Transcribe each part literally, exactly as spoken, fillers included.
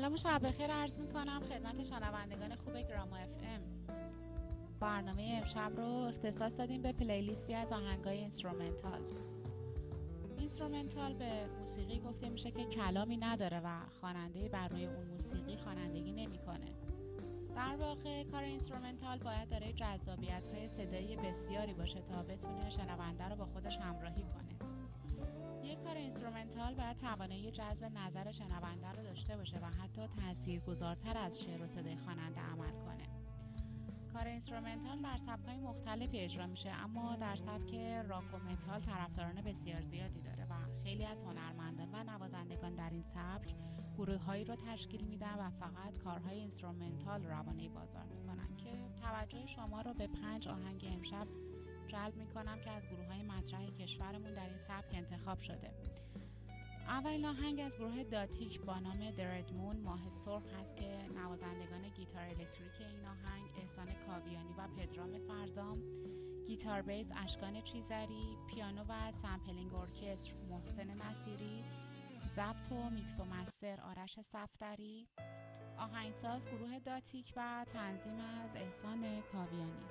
سلام و شب بخیر عرض میکنم خدمت شنوندگان خوب گراما اف ام. برنامه امشب رو اختصاص دادیم به پلیلیستی از آهنگای اینسترومنتال. اینسترومنتال به موسیقی گفته میشه که کلامی نداره و خواننده بر روی اون موسیقی خوانندگی نمیکنه. در واقع کار اینسترومنتال باید داره جذابیت‌های صدایی بسیاری باشه تا بتونه شنونده رو با خودش همراهی کنه. یک کار اینسترومنتال باید توانایی جذب نظر شنونده رو داشته باشه و حتی تاثیرگذارتر از شعر و صدای خواننده عمل کنه. کار اینسترومنتال در سبک‌های مختلفی اجرا میشه، اما در سبک راک و متال طرفداران بسیار زیادی داره و خیلی از هنرمندان و نوازندگان در این سبک گروه‌هایی رو تشکیل میدن و فقط کارهای اینسترومنتال روانه بازار میکنن که توجه شما رو به پنج آهنگ امشب جلب میکنم که از گروه‌های مطرح کشورمون در این سبک انتخاب شده. اولین آهنگ از گروه داتیک با نام دردمون ماه سرخ هست که نوازندگان گیتار الکتریک این آهنگ احسان کاویانی و پدرام فرزام، گیتار بیس اشکان چیذری، پیانو و سمپلینگ ارکستر محسن نصیری، ضبط و میکس و مستر آرش صفدری، آهنگساز گروه داتیک و تنظیم از احسان کاویانی.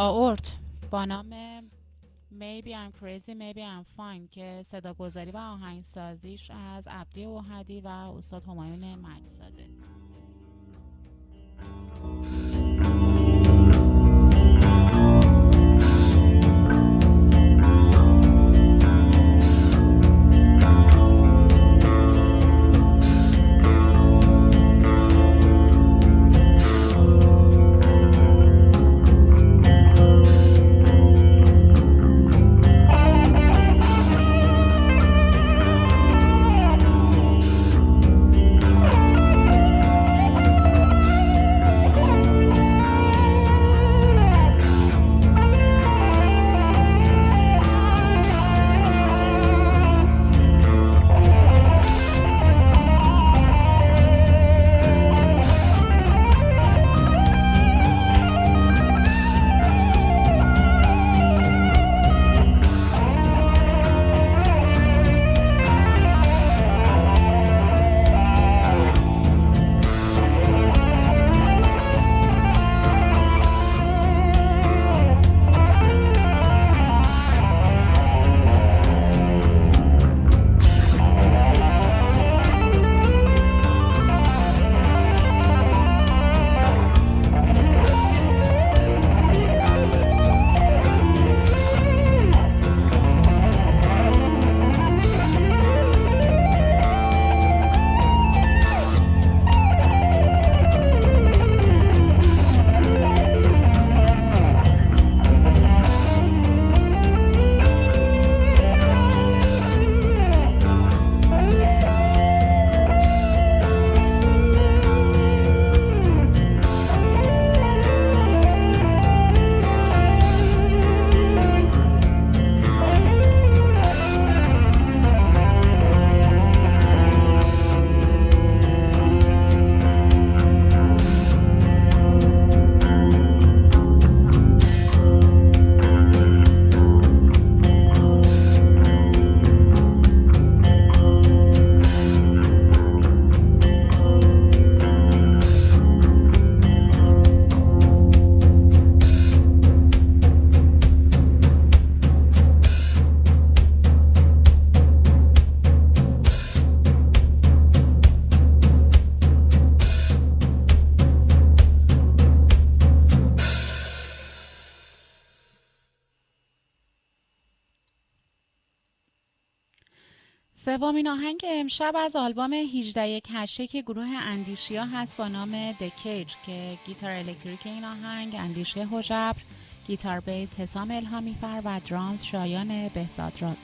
آورت با نام Maybe I'm Crazy, Maybe I'm Fine که صداگذاری و آهنگسازیش از عبدی اوحدی و استاد همایون مجدزاده. سومین آهنگ امشب از آلبوم هجده هجده که گروه اندیشیا هست با نام The Cage که گیتار الکتریک این آهنگ اندیشه هژبر، گیتار بیس حسام الهامی فر و درامز شایان بهزاد راد.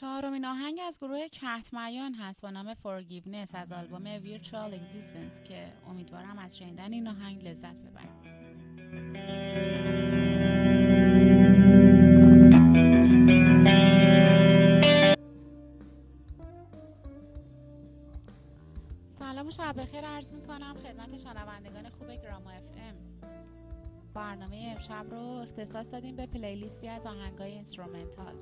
چهارمین آهنگ از گروه کهتمیان هست با نام Forgiveness از آلبوم Virtual Existence که امیدوارم از شنیدن این آهنگ لذت ببرید. شب بخیر عرض می‌کنم خدمت شنوندگان خوب گراما اف ام. برنامه امشب رو اختصاص دادیم به پلیلیستی از آهنگای اینسترومنتال.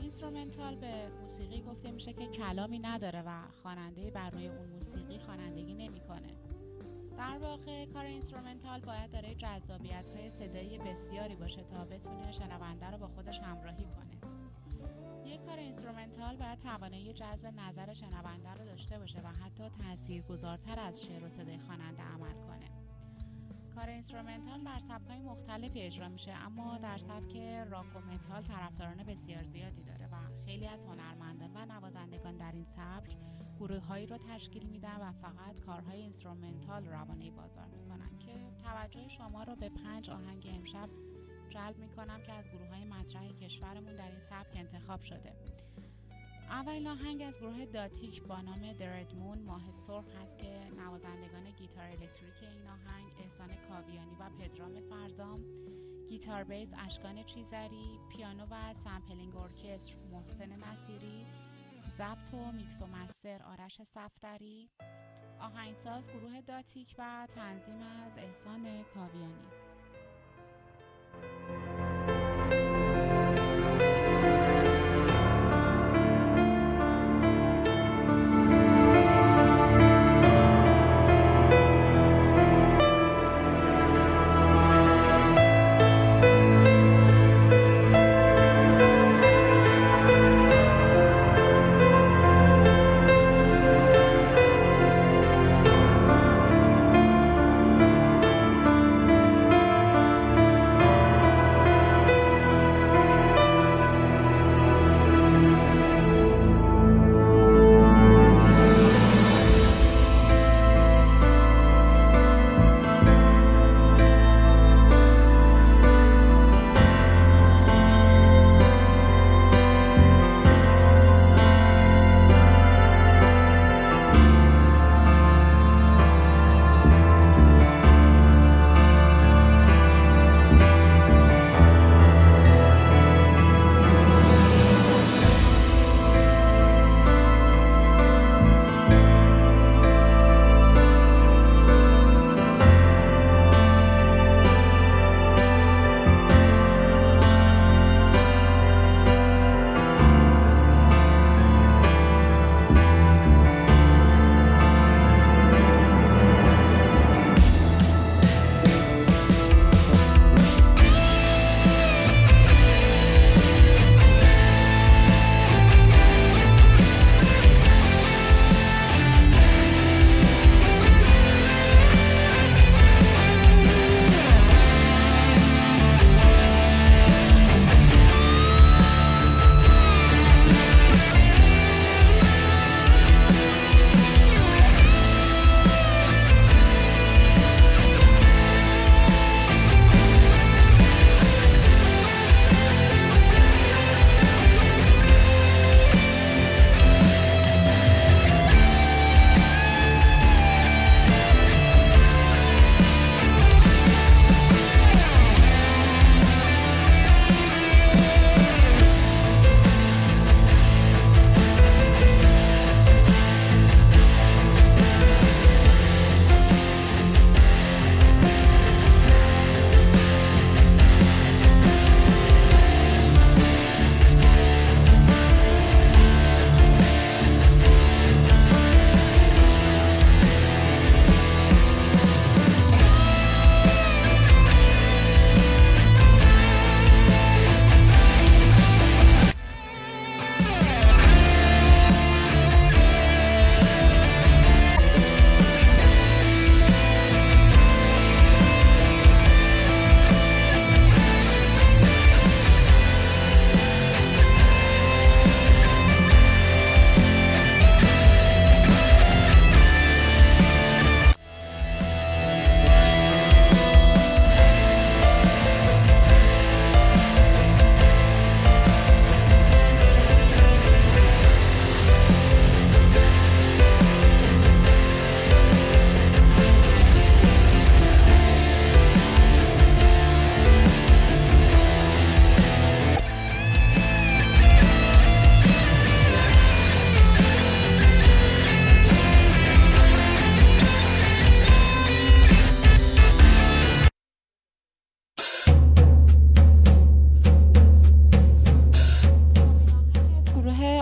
اینسترومنتال به موسیقی گفته میشه که کلامی نداره و خواننده بر روی اون موسیقی خوانندگی نمی‌کنه. در واقع کار اینسترومنتال باید دارای جذابیت‌های صدایی بسیاری باشه تا بتونه شنونده رو با خودش همراهی کنه. کار اینسترومنتال باید توانایی جذب نظر شنونده رو داشته باشه و حتی تاثیرگذارتر از شعر و صدای خواننده عمل کنه. کار اینسترومنتال در سبک‌های مختلفی اجرا میشه، اما در سبک راک و متال طرفداران بسیار زیادی داره و خیلی از هنرمندان و نوازندگان در این سبک گروه‌هایی رو تشکیل میدن و فقط کارهای اینسترومنتال روانه بازار میکنن که توجه شما رو به پنج آهنگ امشب جلب میکنم که از گروه‌های مطرح کشورمون در این سبک انتخاب شده. اولین آهنگ از گروه داتیک با نام دردمون ماه سرخ هست که نوازندگان گیتار الکتریک این آهنگ احسان کاویانی و پدرام فرزام، گیتار بیس اشکان چیذری، پیانو و سمپلینگ ارکستر محسن نصیری، ضبط و میکس و مستر آرش صفدری، آهنگساز گروه داتیک و تنظیم از احسان کاویانی.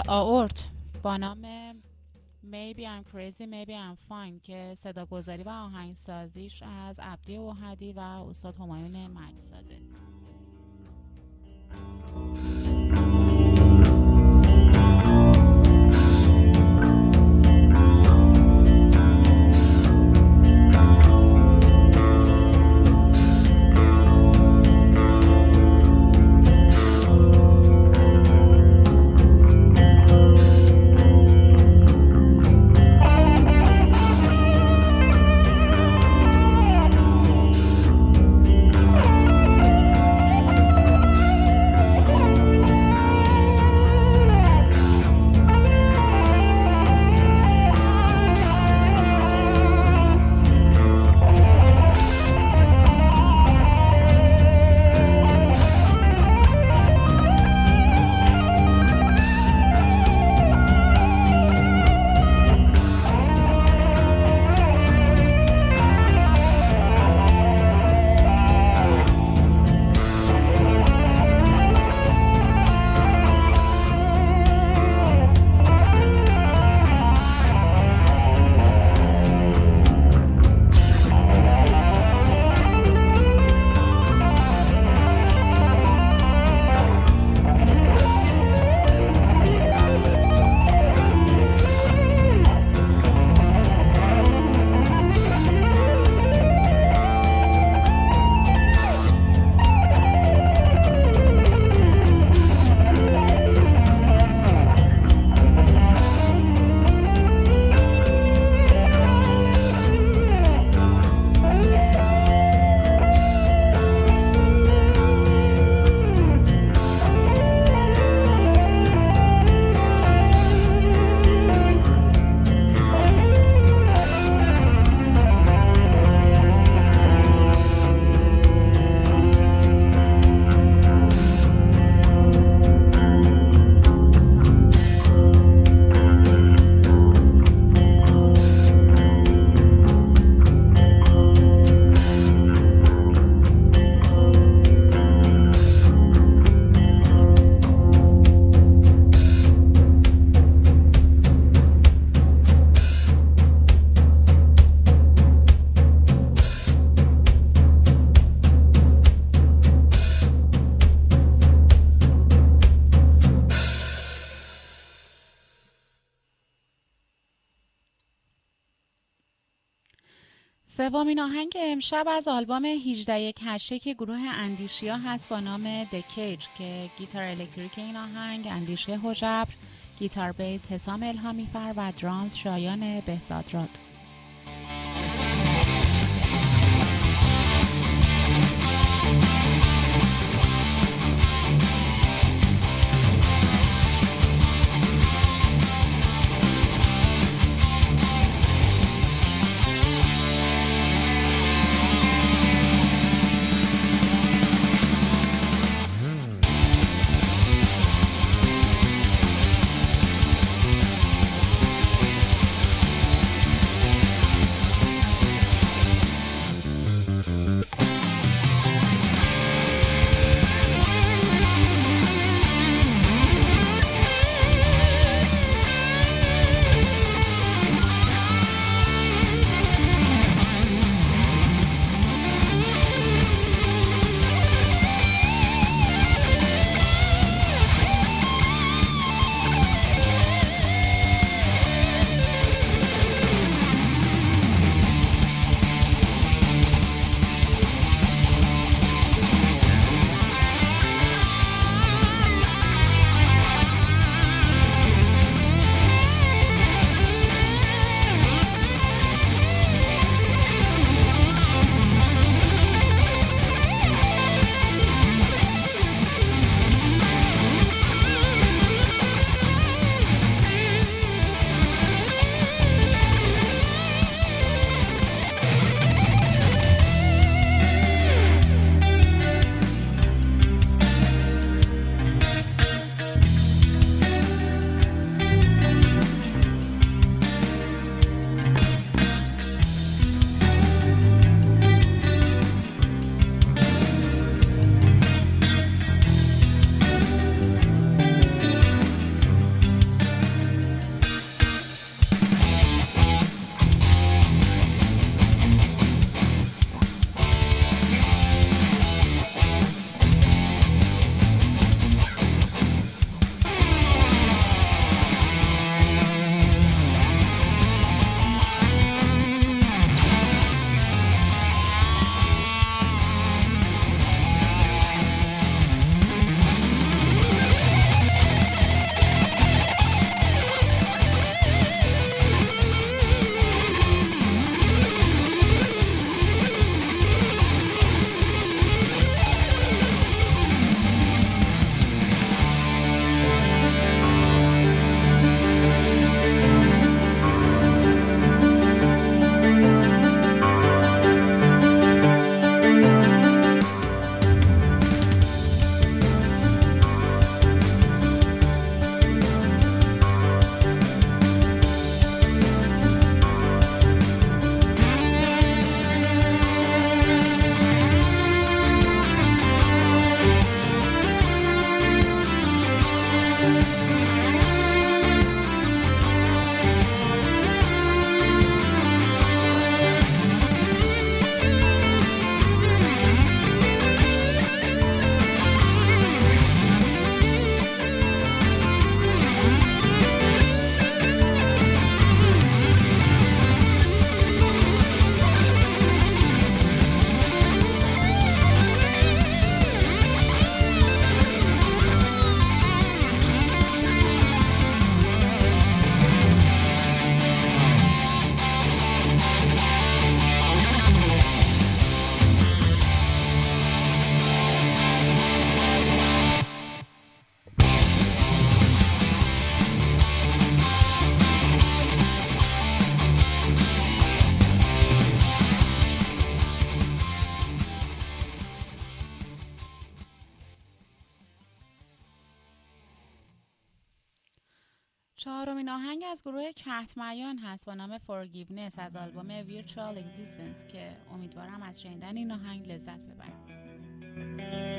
آورت با نام Maybe I'm Crazy, Maybe I'm Fine که صداگذاری و آهنگسازیش از عبدی اوحدی و استاد همایون مجدزاده. سومین آهنگ امشب از آلبوم هجده هشتاد و یک گروه اندیشیا هست با نام The Cage که گیتار الکتریک این آهنگ اندیشه هژبر، گیتار بیس حسام الهامی فر و درامز شایان بهزاد راد. چهارمین آهنگ از گروه کهتمیان هست با نام Forgiveness از آلبوم Virtual Existence که امیدوارم از شنیدن این آهنگ لذت ببرید.